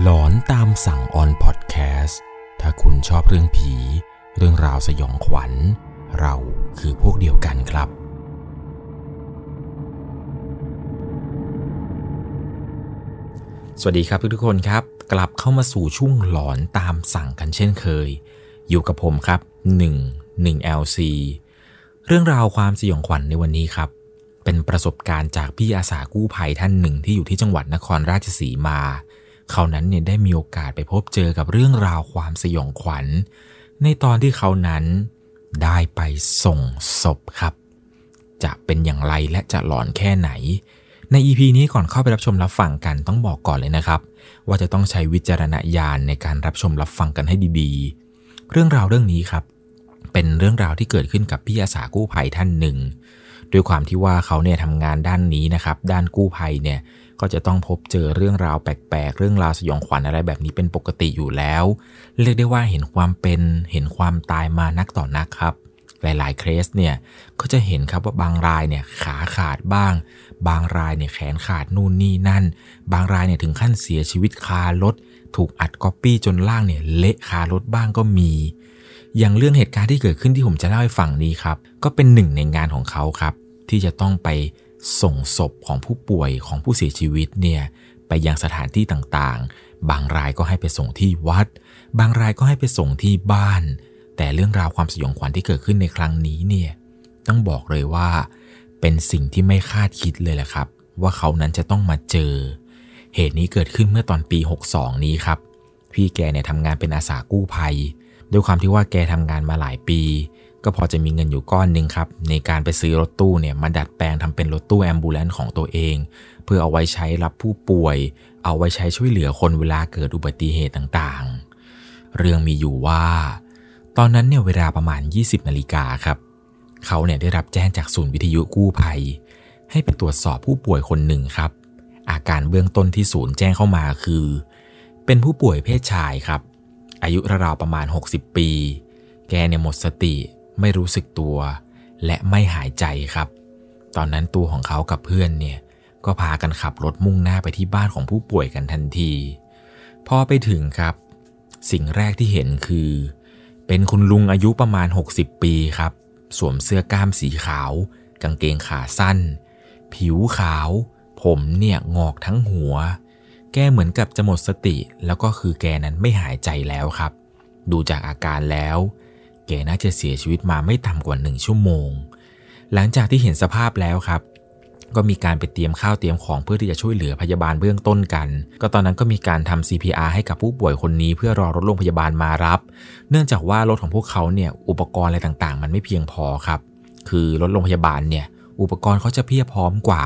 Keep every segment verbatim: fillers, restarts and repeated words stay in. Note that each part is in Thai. หลอนตามสั่งออนพอดแคสต์ถ้าคุณชอบเรื่องผีเรื่องราวสยองขวัญเราคือพวกเดียวกันครับสวัสดีครับทุกๆคนครับกลับเข้ามาสู่ช่วงหลอนตามสั่งกันเช่นเคยอยู่กับผมครับหนึ่ง หนึ่ง แอล ซี เรื่องราวความสยองขวัญในวันนี้ครับเป็นประสบการณ์จากพี่อาสากู้ภัยท่านหนึ่งที่อยู่ที่จังหวัดนครราชสีมาเขานั้นเนี่ยได้มีโอกาสไปพบเจอกับเรื่องราวความสยองขวัญในตอนที่เขานั้นได้ไปส่งศพครับจะเป็นอย่างไรและจะหลอนแค่ไหนใน อี พี นี้ก่อนเข้าไปรับชมรับฟังกันต้องบอกก่อนเลยนะครับว่าจะต้องใช้วิจารณญาณในการรับชมรับฟังกันให้ดีๆเรื่องราวเรื่องนี้ครับเป็นเรื่องราวที่เกิดขึ้นกับพี่อาสากู้ภัยท่านหนึ่งด้วยความที่ว่าเขาเนี่ยทำงานด้านนี้นะครับด้านกู้ภัยเนี่ยก็จะต้องพบเจอเรื่องราวแปลกๆเรื่องราวสยองขวัญอะไรแบบนี้เป็นปกติอยู่แล้วเรียกได้ว่าเห็นความเป็นเห็นความตายมานักต่อนักครับหลายๆเคสเนี่ยก็จะเห็นครับว่าบางรายเนี่ยขาขาดบ้างบางรายเนี่ยแขนขาดนู่นนี่นั่นบางรายเนี่ยถึงขั้นเสียชีวิตคารถถูกอัดก๊อปปี้จนล่างเนี่ยเละคารถบ้างก็มีอย่างเรื่องเหตุการณ์ที่เกิดขึ้นที่ผมจะเล่าให้ฟังนี้ครับก็เป็นหนึ่งในงานของเขาครับที่จะต้องไปส่งศพของผู้ป่วยของผู้เสียชีวิตเนี่ยไปยังสถานที่ต่างๆบางรายก็ให้ไปส่งที่วัดบางรายก็ให้ไปส่งที่บ้านแต่เรื่องราวความสยองขวัญที่เกิดขึ้นในครั้งนี้เนี่ยต้องบอกเลยว่าเป็นสิ่งที่ไม่คาดคิดเลยแหละครับว่าเขานั้นจะต้องมาเจอเหตุนี้เกิดขึ้นเมื่อตอนปีหกสองนี้ครับพี่แกเนี่ยทำงานเป็นอาสากู้ภัยด้วยความที่ว่าแกทำงานมาหลายปีก็พอจะมีเงินอยู่ก้อนนึงครับในการไปซื้อรถตู้เนี่ยมาดัดแปลงทำเป็นรถตู้แอมบูแลนซ์ของตัวเองเพื่อเอาไว้ใช้รับผู้ป่วยเอาไว้ใช้ช่วยเหลือคนเวลาเกิดอุบัติเหตุต่างๆเรื่องมีอยู่ว่าตอนนั้นเนี่ยเวลาประมาณ ยี่สิบนาฬิกาครับเขาเนี่ยได้รับแจ้งจากศูนย์วิทยุกู้ภัยให้ไปตรวจสอบผู้ป่วยคนหนึ่งครับอาการเบื้องต้นที่ศูนย์แจ้งเข้ามาคือเป็นผู้ป่วยเพศชายครับอายุราวๆประมาณหกสิบปีแกเนี่ยหมดสติไม่รู้สึกตัวและไม่หายใจครับตอนนั้นตัวของเขากับเพื่อนเนี่ยก็พากันขับรถมุ่งหน้าไปที่บ้านของผู้ป่วยกันทันทีพอไปถึงครับสิ่งแรกที่เห็นคือเป็นคุณลุงอายุประมาณหกสิบปีครับสวมเสื้อกล้ามสีขาวกางเกงขาสั้นผิวขาวผมเนี่ยงอกทั้งหัวแกเหมือนกับจะหมดสติแล้วก็คือแกนั้นไม่หายใจแล้วครับดูจากอาการแล้วแกน่าจะเสียชีวิตมาไม่ต่ำกว่าหนึ่งชั่วโมงหลังจากที่เห็นสภาพแล้วครับก็มีการไปเตรียมข้าวเตรียมของเพื่อที่จะช่วยเหลือพยาบาลเบื้องต้นกันก็ตอนนั้นก็มีการทำ ซี พี อาร์ ให้กับผู้ป่วยคนนี้เพื่อรอรถโรงพยาบาลมารับเนื่องจากว่ารถของพวกเขาเนี่ยอุปกรณ์อะไรต่างๆมันไม่เพียงพอครับคือรถโรงพยาบาลเนี่ยอุปกรณ์เขาจะเพียบพร้อมกว่า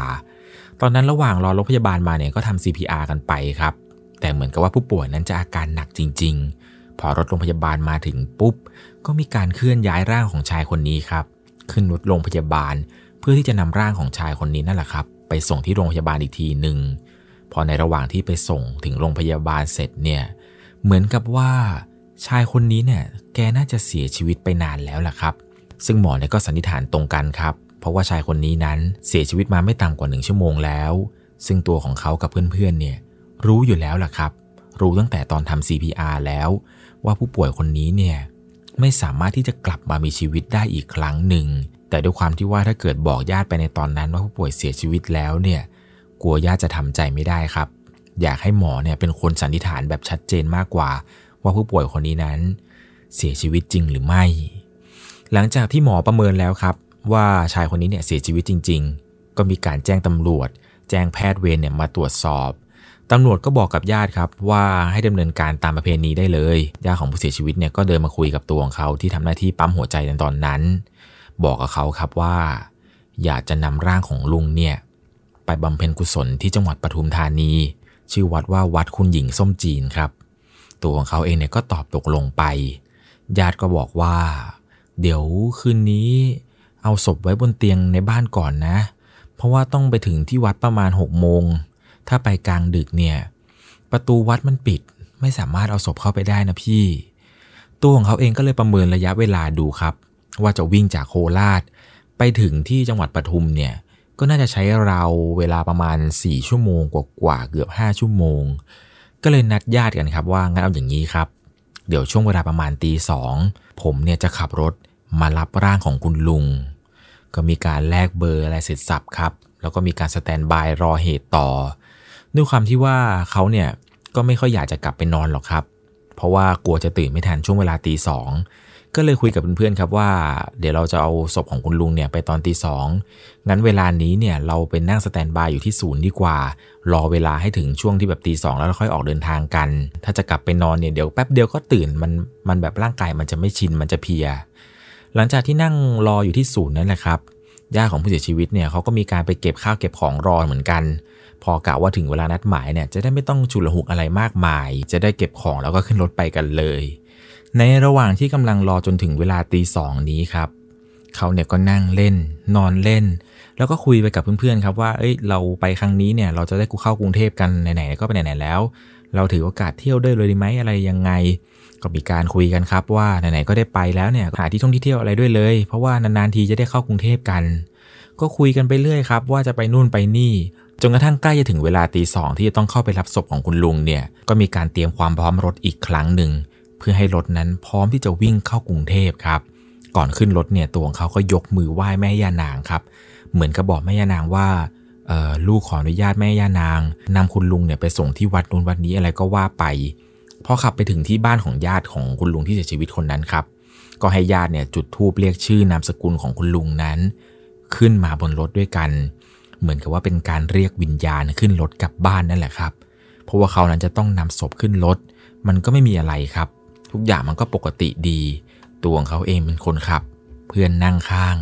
ตอนนั้นระหว่างรอรถพยาบาลมาเนี่ยก็ทำ ซี พี อาร์ กันไปครับแต่เหมือนกับว่าผู้ป่วยนั้นจะอาการหนักจริงๆพอรถโรงพยาบาลมาถึงปุ๊บก็มีการเคลื่อนย้ายร่างของชายคนนี้ครับขึ้นรถโรงพยาบาลเพื่อที่จะนำร่างของชายคนนี้นั่นแหละครับไปส่งที่โรงพยาบาลอีกทีหนึ่งพอในระหว่างที่ไปส่งถึงโรงพยาบาลเสร็จเนี่ยเหมือนกับว่าชายคนนี้เนี่ยแกน่าจะเสียชีวิตไปนานแล้วล่ะครับซึ่งหมอเนี่ยก็สันนิษฐานตรงกันครับเพราะว่าชายคนนี้นั้นเสียชีวิตมาไม่ต่ำกว่าหนึ่งชั่วโมงแล้วซึ่งตัวของเขากับเพื่อนๆเนี่ยรู้อยู่แล้วล่ะครับรู้ตั้งแต่ตอนทำ ซี พี อาร์ แล้วว่าผู้ป่วยคนนี้เนี่ยไม่สามารถที่จะกลับมามีชีวิตได้อีกครั้งหนึ่งแต่ด้วยความที่ว่าถ้าเกิดบอกญาติไปในตอนนั้นว่าผู้ป่วยเสียชีวิตแล้วเนี่ยกลัวญาติจะทำใจไม่ได้ครับอยากให้หมอเนี่ยเป็นคนสันนิษฐานแบบชัดเจนมากกว่าว่าผู้ป่วยคนนี้นั้นเสียชีวิตจริงหรือไม่หลังจากที่หมอประเมินแล้วครับว่าชายคนนี้เนี่ยเสียชีวิตจริงๆก็มีการแจ้งตำรวจแจ้งแพทย์เวรเนี่ยมาตรวจสอบตำรวจก็บอกกับญาติครับว่าให้ดำเนินการตามประเพณีได้เลยญาติของผู้เสียชีวิตเนี่ยก็เดินมาคุยกับตัวของเขาที่ทำหน้าที่ปั๊มหัวใจในตอนนั้นบอกกับเขาครับว่าอยากจะนำร่างของลุงเนี่ยไปบำเพ็ญกุศลที่จังหวัดปทุมธานีชื่อวัดว่าวัดคุณหญิงส้มจีนครับตัวของเขาเองเนี่ยก็ตอบตกลงไปญาติก็บอกว่าเดี๋ยวคืนนี้เอาศพไว้บนเตียงในบ้านก่อนนะเพราะว่าต้องไปถึงที่วัดประมาณหกโมงถ้าไปกลางดึกเนี่ยประตูวัดมันปิดไม่สามารถเอาศพเข้าไปได้นะพี่ตัวของเขาเองก็เลยประเมินระยะเวลาดูครับว่าจะวิ่งจากโคราชไปถึงที่จังหวัดปทุมเนี่ยก็น่าจะใช้ราวเวลาประมาณสี่ชั่วโมงกว่าๆเกือบห้าชั่วโมง ก็เลยนัดญาติกันครับว่างั้นเอาอย่างนี้ครับเดี๋ยวช่วงเวลาประมาณตีสองผมเนี่ยจะขับรถมารับร่างของคุณลุงก็มีการแลกเบอร์อะไรเสร็จสับครับแล้วก็มีการสแตนบายรอเหตุต่อด้วยความที่ว่าเขาเนี่ยก็ไม่ค่อยอยากจะกลับไปนอนหรอกครับเพราะว่ากลัวจะตื่นไม่ทันช่วงเวลาตีสองก็เลยคุยกับเพื่อนๆครับว่าเดี๋ยวเราจะเอาศพของคุณลุงเนี่ยไปตอนตีสองงั้นเวลานี้เนี่ยเราเป็นนั่งสแตนบายอยู่ที่ศูนย์ดีกว่ารอเวลาให้ถึงช่วงที่แบบตีสองแล้วค่อยออกเดินทางกันถ้าจะกลับไปนอนเนี่ยเดี๋ยวแป๊บเดียวก็ตื่นมันมันแบบร่างกายมันจะไม่ชินมันจะเพลียหลังจากที่นั่งรออยู่ที่ศูนย์นั่นแหละครับญาติของผู้เสียชีวิตเนี่ยเขาก็มีการไปเก็บข้าวเก็บของรอเหมือนกันพอกะว่าถึงเวลานัดหมายเนี่ยจะได้ไม่ต้องฉุกละหุกอะไรมากมายจะได้เก็บของแล้วก็ขึ้นรถไปกันเลยในระหว่างที่กำลังรอจนถึงเวลาตีสองนี้ครับเขาเนี่ยก็นั่งเล่นนอนเล่นแล้วก็คุยไปกับเพื่อนๆครับว่าเอ้ยเราไปครั้งนี้เนี่ยเราจะได้กูเข้ากรุงเทพกันไหนๆก็ไปไหนๆแล้วเราถือโอกาสเที่ยวด้วยเลยดีไหมอะไรยังไงก็มีการคุยกันครับว่าไหนๆก็ได้ไปแล้วเนี่ยหาที่ท่องเที่ยวอะไรด้วยเลยเพราะว่านานๆทีจะได้เข้ากรุงเทพกันก็คุยกันไปเรื่อยครับว่าจะไปนู่นไปนี่จนกระทั่งใกล้จะถึงเวลาตีสองที่จะต้องเข้าไปรับศพของคุณลุงเนี่ยก็มีการเตรียมความพร้อมรถอีกครั้งหนึ่งเพื่อให้รถนั้นพร้อมที่จะวิ่งเข้ากรุงเทพครับก่อนขึ้นรถเนี่ยตัวของเขาก็ยกมือไหว้แม่ย่านางครับเหมือนกับบอกแม่ย่านางว่าเอ่อลูกขออนุญาตแม่ย่านางนำคุณลุงเนี่ยไปส่งที่วัดนู้นวัดนี้อะไรก็ว่าไปพอขับไปถึงที่บ้านของญาติของคุณลุงที่เสียชีวิตคนนั้นครับก็ให้ญาติเนี่ยจุดธูปเรียกชื่อนามสกุลของคุณลุงนั้นขึ้นมาบนรถด้วยกันเหมือนกับว่าเป็นการเรียกวิญญาณขึ้นรถกลับบ้านนั่นแหละครับเพราะว่าเขานั้นจะต้องนำศพขึ้นรถมันก็ไม่มีอะไรครับทุกอย่างมันก็ปกติดีตัวของเขาเองเป็นคนขับเพื่อนนั่งข้าง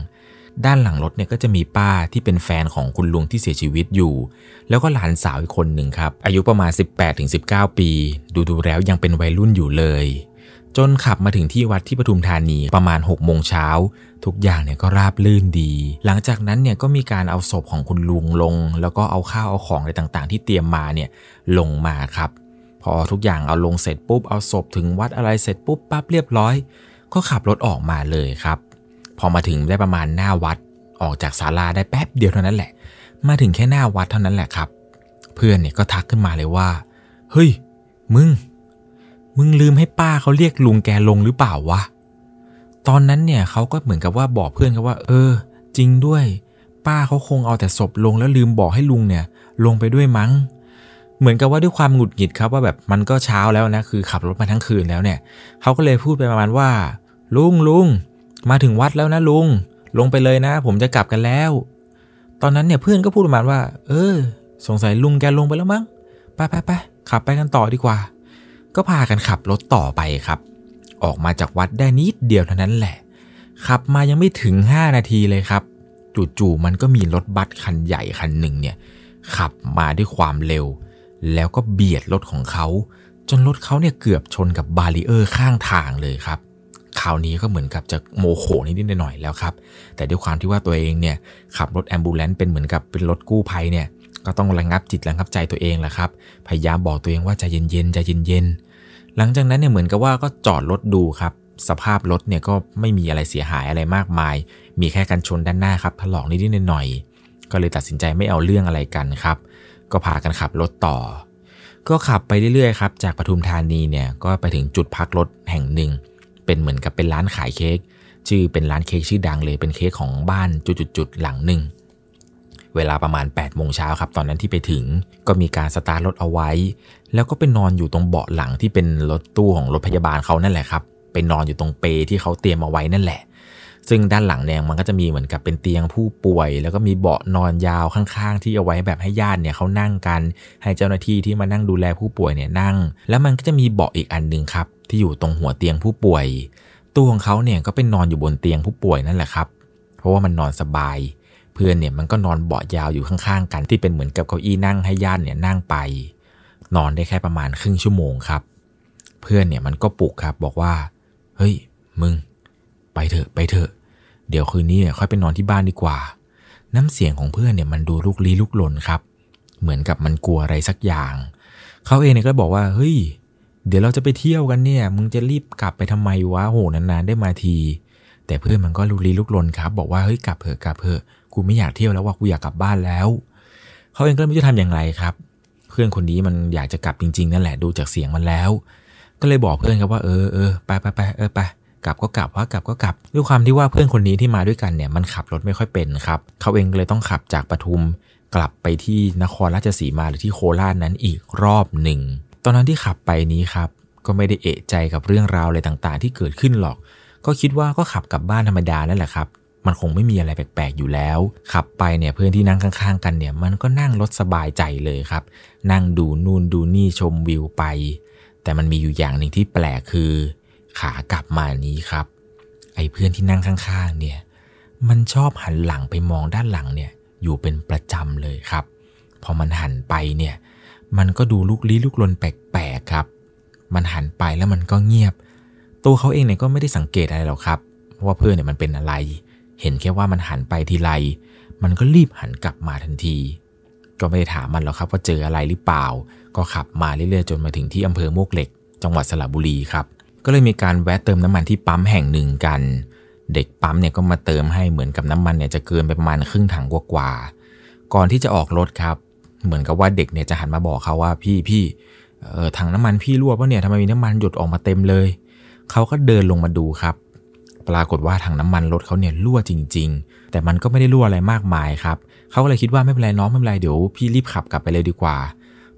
ด้านหลังรถเนี่ยก็จะมีป้าที่เป็นแฟนของคุณลุงที่เสียชีวิตอยู่แล้วก็หลานสาวอีกคนหนึ่งครับอายุประมาณ สิบแปดถึงสิบเก้า ปีดูดูแล้วยังเป็นวัยรุ่นอยู่เลยจนขับมาถึงที่วัดที่ปทุมธานีประมาณ หกโมงเช้าทุกอย่างเนี่ยก็ราบลื่นดีหลังจากนั้นเนี่ยก็มีการเอาศพของคุณลุงลงแล้วก็เอาข้าวเอาของอะไรต่างๆที่เตรียมมาเนี่ยลงมาครับพอทุกอย่างเอาลงเสร็จปุ๊บเอาศพถึงวัดอะไรเสร็จปุ๊บปั๊บเรียบร้อยก็ขับรถออกมาเลยครับพอมาถึงได้ประมาณหน้าวัดออกจากศาลาได้แป๊บเดียวเท่านั้นแหละมาถึงแค่หน้าวัดเท่านั้นแหละครับเพื่อนเนี่ยก็ทักขึ้นมาเลยว่าเฮ้ยมึงมึงลืมให้ป้าเขาเรียกลุงแกลงหรือเปล่าวะตอนนั้นเนี่ยเขาก็เหมือนกับว่าบอกเพื่อนเขาว่าเออจริงด้วยป้าเขาคงเอาแต่ศพลงแล้วลืมบอกให้ลุงเนี่ยลงไปด้วยมั้งเหมือนกับว่าด้วยความหงุดหงิดครับว่าแบบมันก็เช้าแล้วนะคือขับรถมาทั้งคืนแล้วเนี่ยเขาก็เลยพูดไปประมาณว่าลุงลุงมาถึงวัดแล้วนะลุงลงไปเลยนะผมจะกลับกันแล้วตอนนั้นเนี่ยเพื่อนก็พูดประมาณว่าเออสงสัยลุงแกลงไปแล้วมั้งไปไปไปขับไปกันต่อดีกว่าก็พากันขับรถต่อไปครับออกมาจากวัดได้นิดเดียวเท่านั้นแหละขับมายังไม่ถึงห้านาทีเลยครับจู่ๆมันก็มีรถบัสคันใหญ่คันหนึ่งเนี่ยขับมาด้วยความเร็วแล้วก็เบียดรถของเขาจนรถเขาเนี่ยเกือบชนกับบารีเออร์ข้างทางเลยครับคราวนี้ก็เหมือนกับจะโมโหนิดๆหน่อยๆแล้วครับแต่ด้วยความที่ว่าตัวเองเนี่ยขับรถแอมบูแลนซ์เป็นเหมือนกับเป็นรถกู้ภัยเนี่ยก็ต้องระงับจิตระงับใจตัวเองแหละครับพยายามบอกตัวเองว่าใจเย็นๆใจเย็นๆหลังจากนั้นเนี่ยเหมือนกับว่าก็จอดรถดูครับสภาพรถเนี่ยก็ไม่มีอะไรเสียหายอะไรมากมายมีแค่กันชนด้านหน้าครับถลอกนิดๆหน่อยๆก็เลยตัดสินใจไม่เอาเรื่องอะไรกันครับก็พากันขับรถต่อก็ขับไปเรื่อยๆครับจากปทุมธานีเนี่ยก็ไปถึงจุดพักรถแห่งหนึ่งเป็นเหมือนกับเป็นร้านขายเค้กชื่อเป็นร้านเค้กชื่อดังเลยเป็นเค้กของบ้านจุดๆหลังหนึ่งเวลาประมาณ แปดโมงเช้าครับตอนนั้นที่ไปถึงก็มีการสตาร์ทรถเอาไว้แล้วก็ไปนอนอยู่ตรงเบาะหลังที่เป็นรถตู้ของรถพยาบาลเขานั่นแหละครับไปนอนอยู่ตรงเปที่เขาเตรียมเอาไว้นั่นแหละซึ่งด้านหลังเนี่ยมันก็จะมีเหมือนกับเป็นเตียงผู้ป่วยแล้วก็มีเบาะนอนยาวข้างๆที่เอาไว้แบบให้ญาติเนี่ยเขานั่งกันให้เจ้าหน้าที่ที่มานั่งดูแลผู้ป่วยเนี่ยนั่งแล้วมันก็จะมีเบาะอีกอันนึงครับที่อยู่ตรงหัวเตียงผู้ป่วยตัวของเขาเนี่ยก็เป็นนอนอยู่บนเตียงผู้ป่วยนั่นแหละครับเพราะว่ามันนอนสบายเพื่อนเนี่ยมันก็นอนเบาะยาวอยู่ข้างๆกันที่เป็นเหมือนกับเก้าอี้นั่งให้ญาติเนี่ยนั่งไปนอนได้แค่ประมาณครึ่งชั่วโมงครับเพื่อนเนี่ยมันก็ปลุกครับบอกว่าเฮ้ยมึงไปเถอะไปเถอะเดี๋ยวคืนนี้เนี่ยค่อยไปนอนที่บ้านดีกว่าน้ำเสียงของเพื่อนเนี่ยมันดูลุกลี้ลุกลนครับเหมือนกับมันกลัวอะไรสักอย่างเขาเองเนี่ยก็บอกว่าเฮ้ยเดี๋ยวเราจะไปเที่ยวกันเนี่ยมึงจะรีบกลับไปทำไมวะโหนานๆได้มาทีแต่เพื่อนมันก็ลุกลี้ลุกลนครับบอกว่าเฮ้ยกลับเถอะกลับเถอะกูไม่อยากเที่ยวแล้วว่ากูอยากกลับบ้านแล้วเขาเองก็ไม่รู้จะทำอย่างไรครับ พื่อนคนนี้มันอยากจะกลับจริงๆนั่นแหละดูจากเสียงมันแล้วก็เลยบอกเพื่อนครับว่าเออเออไปไปไปเออไปกลับก็กลับว่ากลับก็กลับด้วยความที่ว่าเพื่อนคนนี้ที่มาด้วยกันเนี่ยมันขับรถไม่ค่อยเป็นครับเขาเองเลยต้องขับจากปทุมกลับไปที่นครราชสีมาหรือที่โคราชนั้นอีกรอบหนึ่งตอนนั้นที่ขับไปนี้ครับก็ไม่ได้เอะใจกับเรื่องราวอะไรต่างๆที่เกิดขึ้นหรอกก็คิดว่าก็ขับกลับบ้านธรรมดานั่นแหละครับมันคงไม่มีอะไรแปลกๆอยู่แล้วขับไปเนี่ยเพื่อนที่นั่งข้างๆกันเนี่ยมันก็นั่งรถสบายใจเลยครับนั่งดูนู่นดูนี่ชมวิวไปแต่มันมีอยู่อย่างหนึ่งที่แปลกคือขากลับมานี้ครับไอ้เพื่อนที่นั่งข้างๆเนี่ยมันชอบหันหลังไปมองด้านหลังเนี่ยอยู่เป็นประจำเลยครับพอมันหันไปเนี่ยมันก็ดูลุกลี้ลุกลนแปลกๆครับมันหันไปแล้วมันก็เงียบตัวเขาเองเนี่ยก็ไม่ได้สังเกตอะไรหรอกครับว่าเพื่อนเนี่ยมันเป็นอะไรเห็นแค่ว่ามันหันไปทีไรมันก็รีบหันกลับมาทันทีก็ไม่ได้ถามมันหรอกครับว่าเจออะไรหรือเปล่าก็ขับมาเรื่อยๆจนมาถึงที่อำเภอมวกเหล็กจังหวัดสระบุรีครับก็เลยมีการแวะเติมน้ำมันที่ปั๊มแห่งหนึ่งกันเด็กปั๊มเนี่ยก็มาเติมให้เหมือนกับน้ำมันเนี่ยจะเกินไปประมาณครึ่งถังกว่าๆก่อนที่จะออกรถครับเหมือนกับว่าเด็กเนี่ยจะหันมาบอกเขาว่าพี่พี่เออถังน้ำมันพี่รั่วปะเนี่ยทำไมมีน้ำมันหยดออกมาเต็มเลยเขาก็เดินลงมาดูครับปรากฏว่าถังน้ำมันรถเขาเนี่ยรั่วจริงๆแต่มันก็ไม่ได้รั่วอะไรมากมายครับเขาก็เลยคิดว่าไม่เป็นไรน้องไม่เป็นไรเดี๋ยวพี่รีบขับกลับไปเลยดีกว่า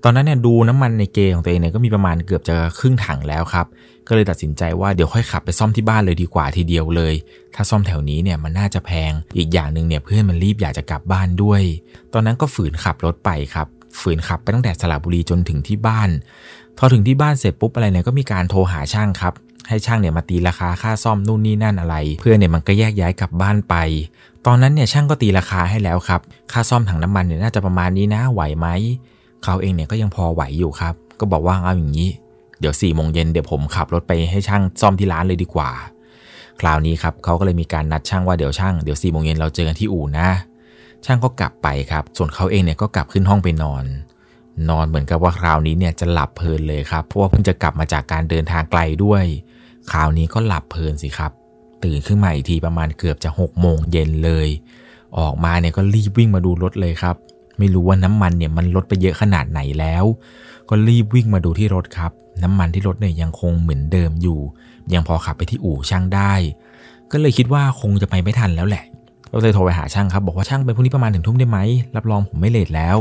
ตอนนั้นเนี่ยดูน้ำมันในเกของตัวเองเนี่ยก็มีประมาณเกือบจะครึ่งถังแล้วครับก็เลยตัดสินใจว่าเดี๋ยวค่อยขับไปซ่อมที่บ้านเลยดีกว่าทีเดียวเลยถ้าซ่อมแถวนี้เนี่ยมันน่าจะแพงอีกอย่างนึงเนี่ยเพื่อนมันรีบอยากจะกลับบ้านด้วยตอนนั้นก็ฝืนขับรถไปครับฝืนขับไปตั้งแต่สระบุรีจนถึงที่บ้านพอถึงที่บ้านเสร็จปุ๊บอะไรเนี่ยก็มีการโทรหาช่างครับให้ช่างเนี่ยมาตีราคาค่าซ่อมนู่นนี่นั่นอะไรเพื่อนเนี่ยมันก็แยกย้ายกลับบ้านไปตอนนั้นเนี่ยช่างก็ตีราคาให้แล้วครับค่าซ่อมถังน้ำมันเนี่ยน่าจะประมาณนี้นะไหวไหมเขาเองเนี่ยก็ยังพอไหวอยู่ครับก็บอกว่าเอาอย่างนี้เดี๋ยวสี่โมงเย็นเดี๋ยวผมขับรถไปให้ช่างซ่อมที่ร้านเลยดีกว่าคราวนี้ครับเขาก็เลยมีการนัดช่างว่าเดี๋ยวช่างเดี๋ยวสี่โมงเย็นเราเจอกันที่อู่นะช่างก็กลับไปครับส่วนเขาเองเนี่ยก็กลับขึ้นห้องไปนอนนอนเหมือนกับว่าคราวนี้เนี่ยจะหลับเพลินเลยครับเพราะว่าเพิ่งจะกลับมาจากการเดินทางไกลด้วยคราวนี้ก็หลับเพลินสิครับตื่นขึ้นมาอีกทีประมาณเกือบจะหกโมงเย็นเลยออกมาเนี่ยก็รีบวิ่งมาดูรถเลยครับไม่รู้ว่าน้ำมันเนี่ยมันลดไปเยอะขนาดไหนแล้วก็รีบวิ่งมาดูที่รถครับน้ำมันที่รถเนี่ยยังคงเหมือนเดิมอยู่ยังพอขับไปที่อู่ช่างได้ก็เลยคิดว่าคงจะไปไม่ทันแล้วแหละก็เลยโทรไปหาช่างครับบอกว่าช่างไปพรุ่งนี้ประมาณถึงทุ่มได้ไหมรับรองผมไม่เลทแล้ว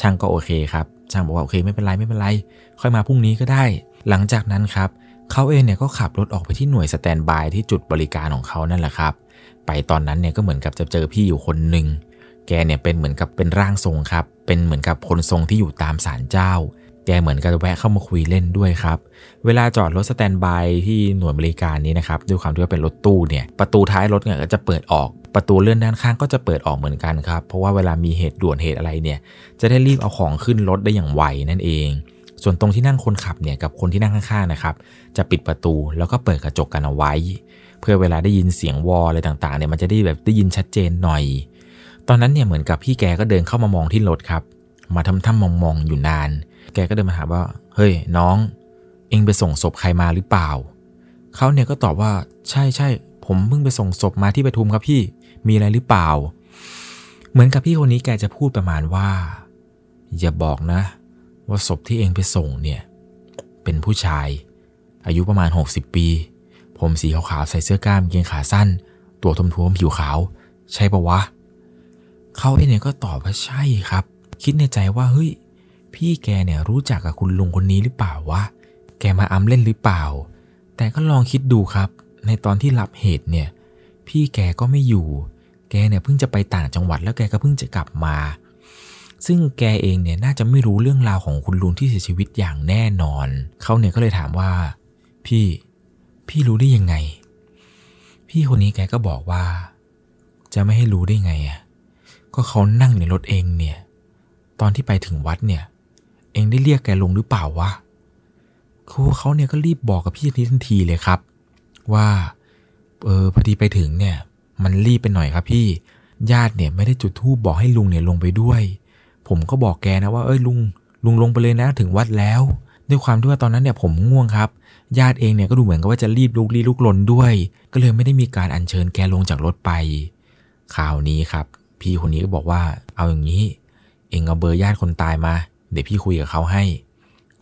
ช่างก็โอเคครับช่างบอกว่าโอเคไม่เป็นไรไม่เป็นไรค่อยมาพรุ่งนี้ก็ได้หลังจากนั้นครับเขาเองเนี่ยก็ขับรถออกไปที่หน่วยสแตนด์บายที่จุดบริการของเขานั่นแหละครับไปตอนนั้นเนี่ยก็เหมือนกับจะเจอพี่อยู่คนหนึ่งแกเนี่ยเป็นเหมือนกับเป็นร่างทรงครับเป็นเหมือนกับคนทรงที่อยู่ตามศาลเจ้าแกเหมือนกับจะแวะเข้ามาคุยเล่นด้วยครับเวลาจอดรถสแตนด์บายที่หน่วยบริการนี้นะครับด้วยความที่ว่าเป็นรถตู้เนี่ยประตูท้ายรถเนี่ยก็จะเปิดออกประตูเลื่อนด้านข้างก็จะเปิดออกเหมือนกันครับเพราะว่าเวลามีเหตุด่วนเหตุอะไรเนี่ยจะได้รีบเอาของขึ้นรถได้อย่างไวนั่นเองส่วนตรงที่นั่งคนขับเนี่ยกับคนที่นั่งข้างๆนะครับจะปิดประตูแล้วก็เปิดกระจกกันเอาไว้เพื่อเวลาได้ยินเสียงวออะไรต่างๆเนี่ยมันจะได้แบบได้ยินชัดเจนหน่อยตอนนั้นเนี่ยเหมือนกับพี่แกก็เดินเข้ามามองที่รถครับมาทำท่ามองๆอยู่นานแกก็เดินมาถามว่าเฮ้ยน้องเอ็งไปส่งศพใครมาหรือเปล่าเขาเนี่ยก็ตอบว่าใช่ใช่ผมเพิ่งไปส่งศพมาที่ปทุมครับพี่มีอะไรหรือเปล่าเหมือนกับพี่คนนี้แกจะพูดประมาณว่าอย่าบอกนะว่าศพที่เองไปส่งเนี่ยเป็นผู้ชายอายุประมาณหกสิบปีผมสีขาวๆใส่เสื้อกล้ามเกงขาสั้นตัวท้วมๆผิวขาวใช่ปะวะเขาเองเนี่ยก็ตอบว่าใช่ครับคิดในใจว่าเฮ้ยพี่แกเนี่ยรู้จักกับคุณลุงคนนี้หรือเปล่าวะแกมาอ้ำเล่นหรือเปล่าแต่ก็ลองคิดดูครับในตอนที่รับเหตุเนี่ยพี่แกก็ไม่อยู่แกเนี่ยเพิ่งจะไปต่างจังหวัดแล้วแกก็เพิ่งจะกลับมาซึ่งแกเองเนี่ยน่าจะไม่รู้เรื่องราวของคุณลุงที่เสียชีวิตอย่างแน่นอนเขาเนี่ยก็เลยถามว่าพี่พี่รู้ได้ยังไงพี่คนนี้แกก็บอกว่าจะไม่ให้รู้ได้ไงอ่ะก็เขานั่งในรถเองเนี่ยตอนที่ไปถึงวัดเนี่ยเองได้เรียกแกลงหรือเปล่าวะครูเขาเนี่ยก็รีบบอกกับพี่คนนี้ทันทีเลยครับว่าเออพอดีไปถึงเนี่ยมันรีบไปหน่อยครับพี่ญาติเนี่ยไม่ได้จุดธูปบอกให้ลุงเนี่ยลงไปด้วยผมก็บอกแกนะว่าเอ้ยลุงลุงลงไปเลยนะถึงวัดแล้วด้วยความที่ว่าตอนนั้นเนี่ยผมง่วงครับญาติเองเนี่ยก็ดูเหมือนกับว่าจะรีบลุกลี้ลุกลนด้วยก็เลยไม่ได้มีการอัญเชิญแกลงจากรถไปข่าวนี้ครับพี่คนนี้ก็บอกว่าเอาอย่างนี้เองเอาเบอร์ญาติคนตายมา เดี๋ยวพี่คุยกับเขาให้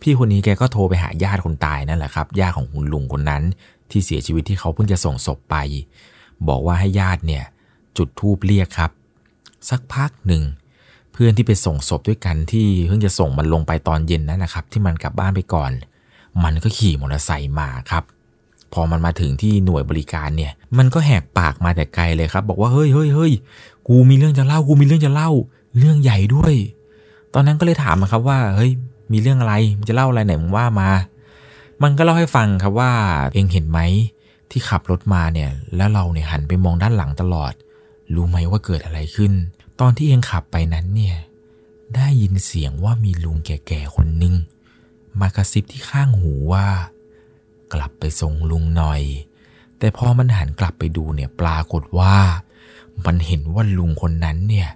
พี่คนนี้แกก็โทรไปหาญาติคนตายนั่นแหละครับญาติของคุณลุงคนนั้นที่เสียชีวิตที่เขาเพิ่งจะส่งศพไปบอกว่าให้ญาติเนี่ยจุดธูปเรียกครับสักพักหนึ่งเพื่อนที่ไปส่งศพด้วยกันที่เพิ่งจะส่งมันลงไปตอนเย็นนั่นนะครับที่มันกลับบ้านไปก่อนมันก็ขี่มอเตอร์ไซค์มาครับพอมันมาถึงที่หน่วยบริการเนี่ยมันก็แหกปากมาแต่ไกลเลยครับบอกว่าเฮ้ยเฮ้ยเฮ้ยกูมีเรื่องจะเล่ากูมีเรื่องจะเล่าเรื่องใหญ่ด้วยตอนนั้นก็เลยถามมันครับว่าเฮ้ยมีเรื่องอะไรมันจะเล่าอะไรไหนมึงว่ามามันก็เล่าให้ฟังครับว่าเองเห็นไหมที่ขับรถมาเนี่ยแล้วเราเนี่ยหันไปมองด้านหลังตลอดรู้ไหมว่าเกิดอะไรขึ้นตอนที่เองขับไปนั้นเนี่ยได้ยินเสียงว่ามีลุงแก่ๆคนนึงมากระซิบที่ข้างหูว่ากลับไปส่งลุงหน่อยแต่พอมันหันกลับไปดูเนี่ยปรากฏว่ามันเห็นว่าลุงคนนั้นเนี่ย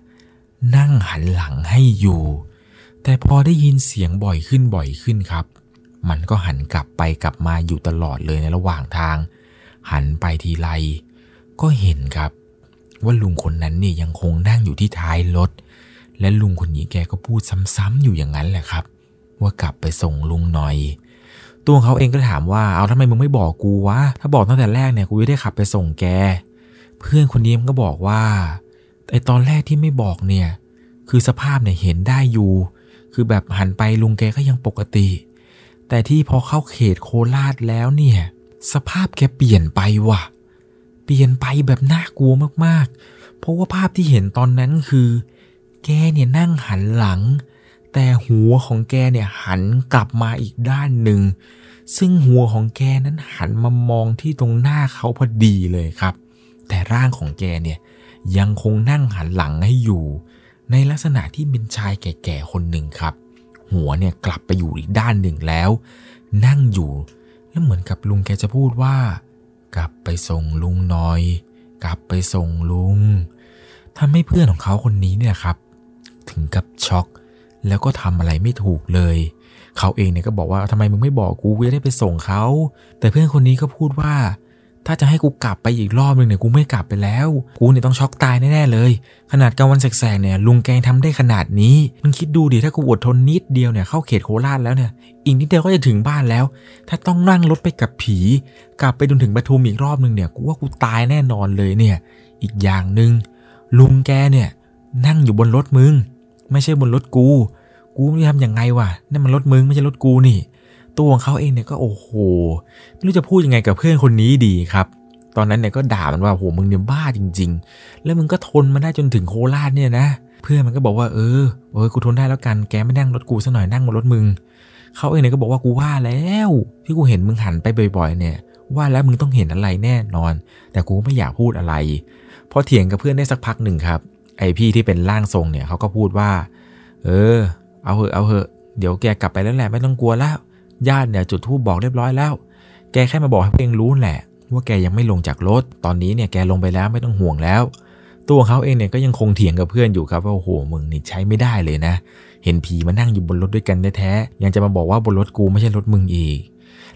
นั่งหันหลังให้อยู่แต่พอได้ยินเสียงบ่อยขึ้นบ่อยขึ้นครับมันก็หันกลับไปกลับมาอยู่ตลอดเลยในระหว่างทางหันไปทีไรก็เห็นครับว่าลุงคนนั้นเนี่ยยังคงนั่งอยู่ที่ท้ายรถและลุงคนนี้แกก็พูดซ้ำๆอยู่อย่างนั้นแหละครับว่ากลับไปส่งลุงหน่อยตัวเขาเองก็ถามว่าเอาทำไมมึงไม่บอกกูวะถ้าบอกตั้งแต่แรกเนี่ยกูจะได้ขับไปส่งแกเพื่อนคนนี้มันก็บอกว่าไอตอนแรกที่ไม่บอกเนี่ยคือสภาพเนี่ยเห็นได้อยู่คือแบบหันไปลุงแกก็ยังปกติแต่ที่พอเข้าเขตโคราชแล้วเนี่ยสภาพแกเปลี่ยนไปว่ะเปลี่ยนไปแบบน่ากลัวมากๆเพราะว่าภาพที่เห็นตอนนั้นคือแกเนี่ยนั่งหันหลังแต่หัวของแกเนี่ยหันกลับมาอีกด้านหนึ่งซึ่งหัวของแกนั้นหันมามองที่ตรงหน้าเขาพอดีเลยครับแต่ร่างของแกเนี่ยยังคงนั่งหันหลังให้อยู่ในลักษณะที่เป็นชายแก่ๆคนหนึ่งครับหัวเนี่ยกลับไปอยู่อีกด้านหนึ่งแล้วนั่งอยู่แล้วเหมือนกับลุงแกจะพูดว่ากลับไปส่งลุงหน่อยกลับไปส่งลุงทำให้เพื่อนของเขาคนนี้เนี่ยครับถึงกับช็อกแล้วก็ทำอะไรไม่ถูกเลยเขาเองเนี่ยก็บอกว่าทำไมมึงไม่บอกกูกูจะได้ไปส่งเขาแต่เพื่อนคนนี้ก็พูดว่าถ้าจะให้กูกลับไปอีกรอบนึงเนี่ยกูไม่กลับไปแล้วกูเนี่ยต้องช็อกตายแน่ๆเลยขนาดกลางวันแสกๆเนี่ยลุงแกงทำได้ขนาดนี้มึงคิดดูดิถ้ากูอดทนนิดเดียวเนี่ยเข้าเขตโคราชแล้วเนี่ยอีกนิดเดียวก็จะถึงบ้านแล้วถ้าต้องนั่งรถไปกับผีกลับไปจนถึงปทุมอีกรอบนึงเนี่ยกูว่ากูตายแน่นอนเลยเนี่ยอีกอย่างนึงลุงแกเนี่ยนั่งอยู่บนรถมึงไม่ใช่บนรถกูกูไม่ทำอย่างไงวะนั่นมันรถมึงไม่ใช่รถกูนี่ตัวของเขาเองเนี่ยก็โอ้โหไม่รู้จะพูดยังไงกับเพื่อนคนนี้ดีครับตอนนั้นเนี่ยก็ด่ามันว่าโอ้โหมึงเนี่ยบ้าจริงๆแล้วมึงก็ทนมาได้จนถึงโคราชเนี่ยนะเพื่อนมันก็บอกว่าเออเออกูทนได้แล้วกันแกไม่นั่งรถกูซะหน่อยนั่งบนรถมึงเขาเองเนี่ยก็บอกว่ากูว่าแล้วที่กูเห็นมึงหันไปบ่อยๆเนี่ยว่าแล้วมึงต้องเห็นอะไรแน่นอนแต่กูไม่อยากพูดอะไรพอเถียงกับเพื่อนได้สักพักหนึ่งครับไอพี่ที่เป็นร่างทรงเนี่ยเขาก็พูดว่าเออเอาเหอะเอาเหอะเดี๋ยวแกกลับไปแล้วแหละไม่ต้องกลัวแล้วญาติเนี่ยจุดธูปบอกเรียบร้อยแล้วแกแค่มาบอกให้เพื่อนรู้แหละว่าแกยังไม่ลงจากรถตอนนี้เนี่ยแกลงไปแล้วไม่ต้องห่วงแล้วตัวเขาเองเนี่ยก็ยังคงเถียงกับเพื่อนอยู่ครับว่าโอ้โหมึงนี่ใช้ไม่ได้เลยนะเห็นผีมานั่งอยู่บนรถด้วยกันแท้ๆยังจะมาบอกว่าบนรถกูไม่ใช่รถมึงอีก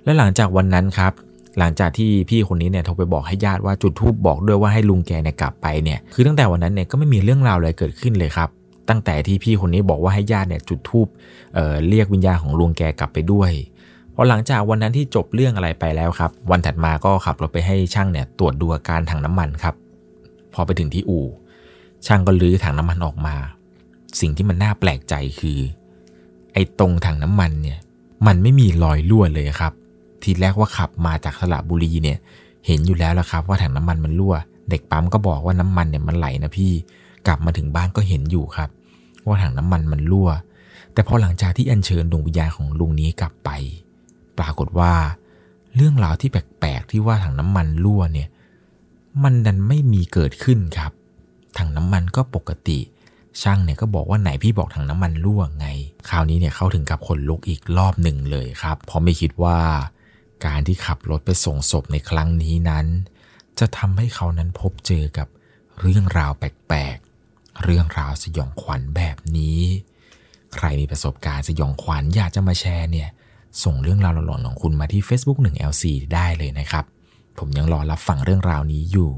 และหลังจากวันนั้นครับหลังจากที่พี่คนนี้เนี่ยโทรไปบอกให้ญาติว่าจุดธูปบอกด้วยว่าให้ลุงแกเนี่ยกลับไปเนี่ยคือตั้งแต่วันนั้นเนี่ยก็ไม่มีเรื่องราวอะไรเกิดขึ้นเลยครับตั้งแต่ที่พี่คนนี้บอกว่าให้ญาติเนี่ยจุดธูปเอ่อเรียกวิญญาณของลุงแกกลับไปด้วยพอหลังจากวันนั้นที่จบเรื่องอะไรไปแล้วครับวันถัดมาก็ขับรถไปให้ช่างเนี่ยตรวจดูอาการถังน้ำมันครับพอไปถึงที่อู่ช่างก็ลื้อถังน้ำมันออกมาสิ่งที่มันน่าแปลกใจคือไอ้ตรงถังน้ำมันเนี่ยมันไม่มีรอยรั่วเลยครับทีแรกว่าขับมาจากสระบุรีเนี่ยเห็นอยู่แล้วละครับว่าถังน้ำมันมันรั่วเด็กปั๊มก็บอกว่าน้ำมันเนี่ยมันไหลนะพี่กลับมาถึงบ้านก็เห็นอยู่ครับว่าถังน้ำมันมันรั่วแต่พอหลังจากที่อัญเชิญดวงวิญญาณของลุงนี้กลับไปปรากฏว่าเรื่องราวที่แปลกๆที่ว่าถังน้ำมันรั่วเนี่ยมันดันไม่มีเกิดขึ้นครับถังน้ำมันก็ปกติช่างเนี่ยก็บอกว่าไหนพี่บอกถังน้ำมันรั่วไงคราวนี้เนี่ยเขาถึงกับขนลุกอีกรอบหนึ่งเลยครับเพราะไม่คิดว่าการที่ขับรถไปส่งศพในครั้งนี้นั้นจะทำให้เขานั้นพบเจอกับเรื่องราวแปลกๆเรื่องราวสยองขวัญแบบนี้ใครมีประสบการณ์สยองขวัญอยากจะมาแชร์เนี่ยส่งเรื่องราวหลอนๆของคุณมาที่ Facebook หนึ่ง แอล ซี ได้เลยนะครับผมยังรอรับฟังเรื่องราวนี้อยู่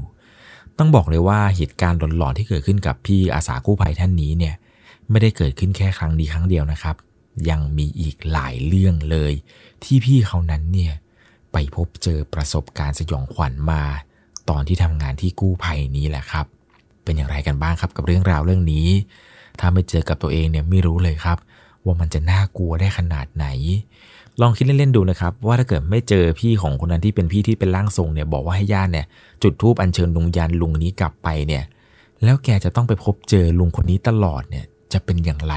ต้องบอกเลยว่าเหตุการณ์หลอนๆที่เกิดขึ้นกับพี่อาสากู้ภัยท่านนี้เนี่ยไม่ได้เกิดขึ้นแค่ครั้งนี้ครั้งเดียวนะครับ ยังมีอีกหลายเรื่องเลยที่พี่เขานั้นเนี่ยไปพบเจอประสบการณ์สยองขวัญมาตอนที่ทำงานที่กู้ภัยนี้แหละครับเป็นอย่างไรกันบ้างครับกับเรื่องราวเรื่องนี้ถ้าไม่เจอกับตัวเองเนี่ยไม่รู้เลยครับว่ามันจะน่ากลัวได้ขนาดไหนลองคิดเล่นๆดูนะครับว่าถ้าเกิดไม่เจอพี่ของคนนั้นที่เป็นพี่ที่เป็นร่างทรงเนี่ยบอกว่าให้ญาติเนี่ยจุดธูปอัญเชิญดวงวิญญาณลุงนี้กลับไปเนี่ยแล้วแกจะต้องไปพบเจอลุงคนนี้ตลอดเนี่ยจะเป็นอย่างไร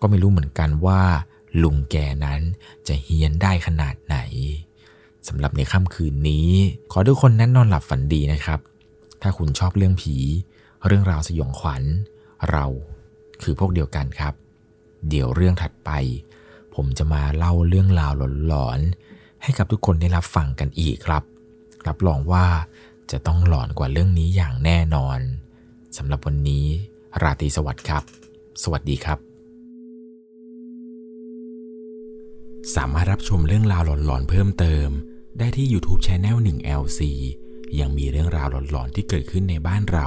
ก็ไม่รู้เหมือนกันว่าลุงแกนั้นจะเฮี้ยนได้ขนาดไหนสำหรับในค่ำคืนนี้ขอทุกคนนั้นนอนหลับฝันดีนะครับถ้าคุณชอบเรื่องผีเรื่องราวสยองขวัญเราคือพวกเดียวกันครับเดี๋ยวเรื่องถัดไปผมจะมาเล่าเรื่องราวหลอนๆให้กับทุกคนได้รับฟังกันอีกครับรับรองว่าจะต้องหลอนกว่าเรื่องนี้อย่างแน่นอนสำหรับวันนี้ราตรีสวัสดิ์ครับสวัสดีครับสามารถรับชมเรื่องราวหลอนๆเพิ่มเติมได้ที่ YouTube Channel หนึ่ง แอล ซี ยังมีเรื่องราวหลอนๆที่เกิดขึ้นในบ้านเรา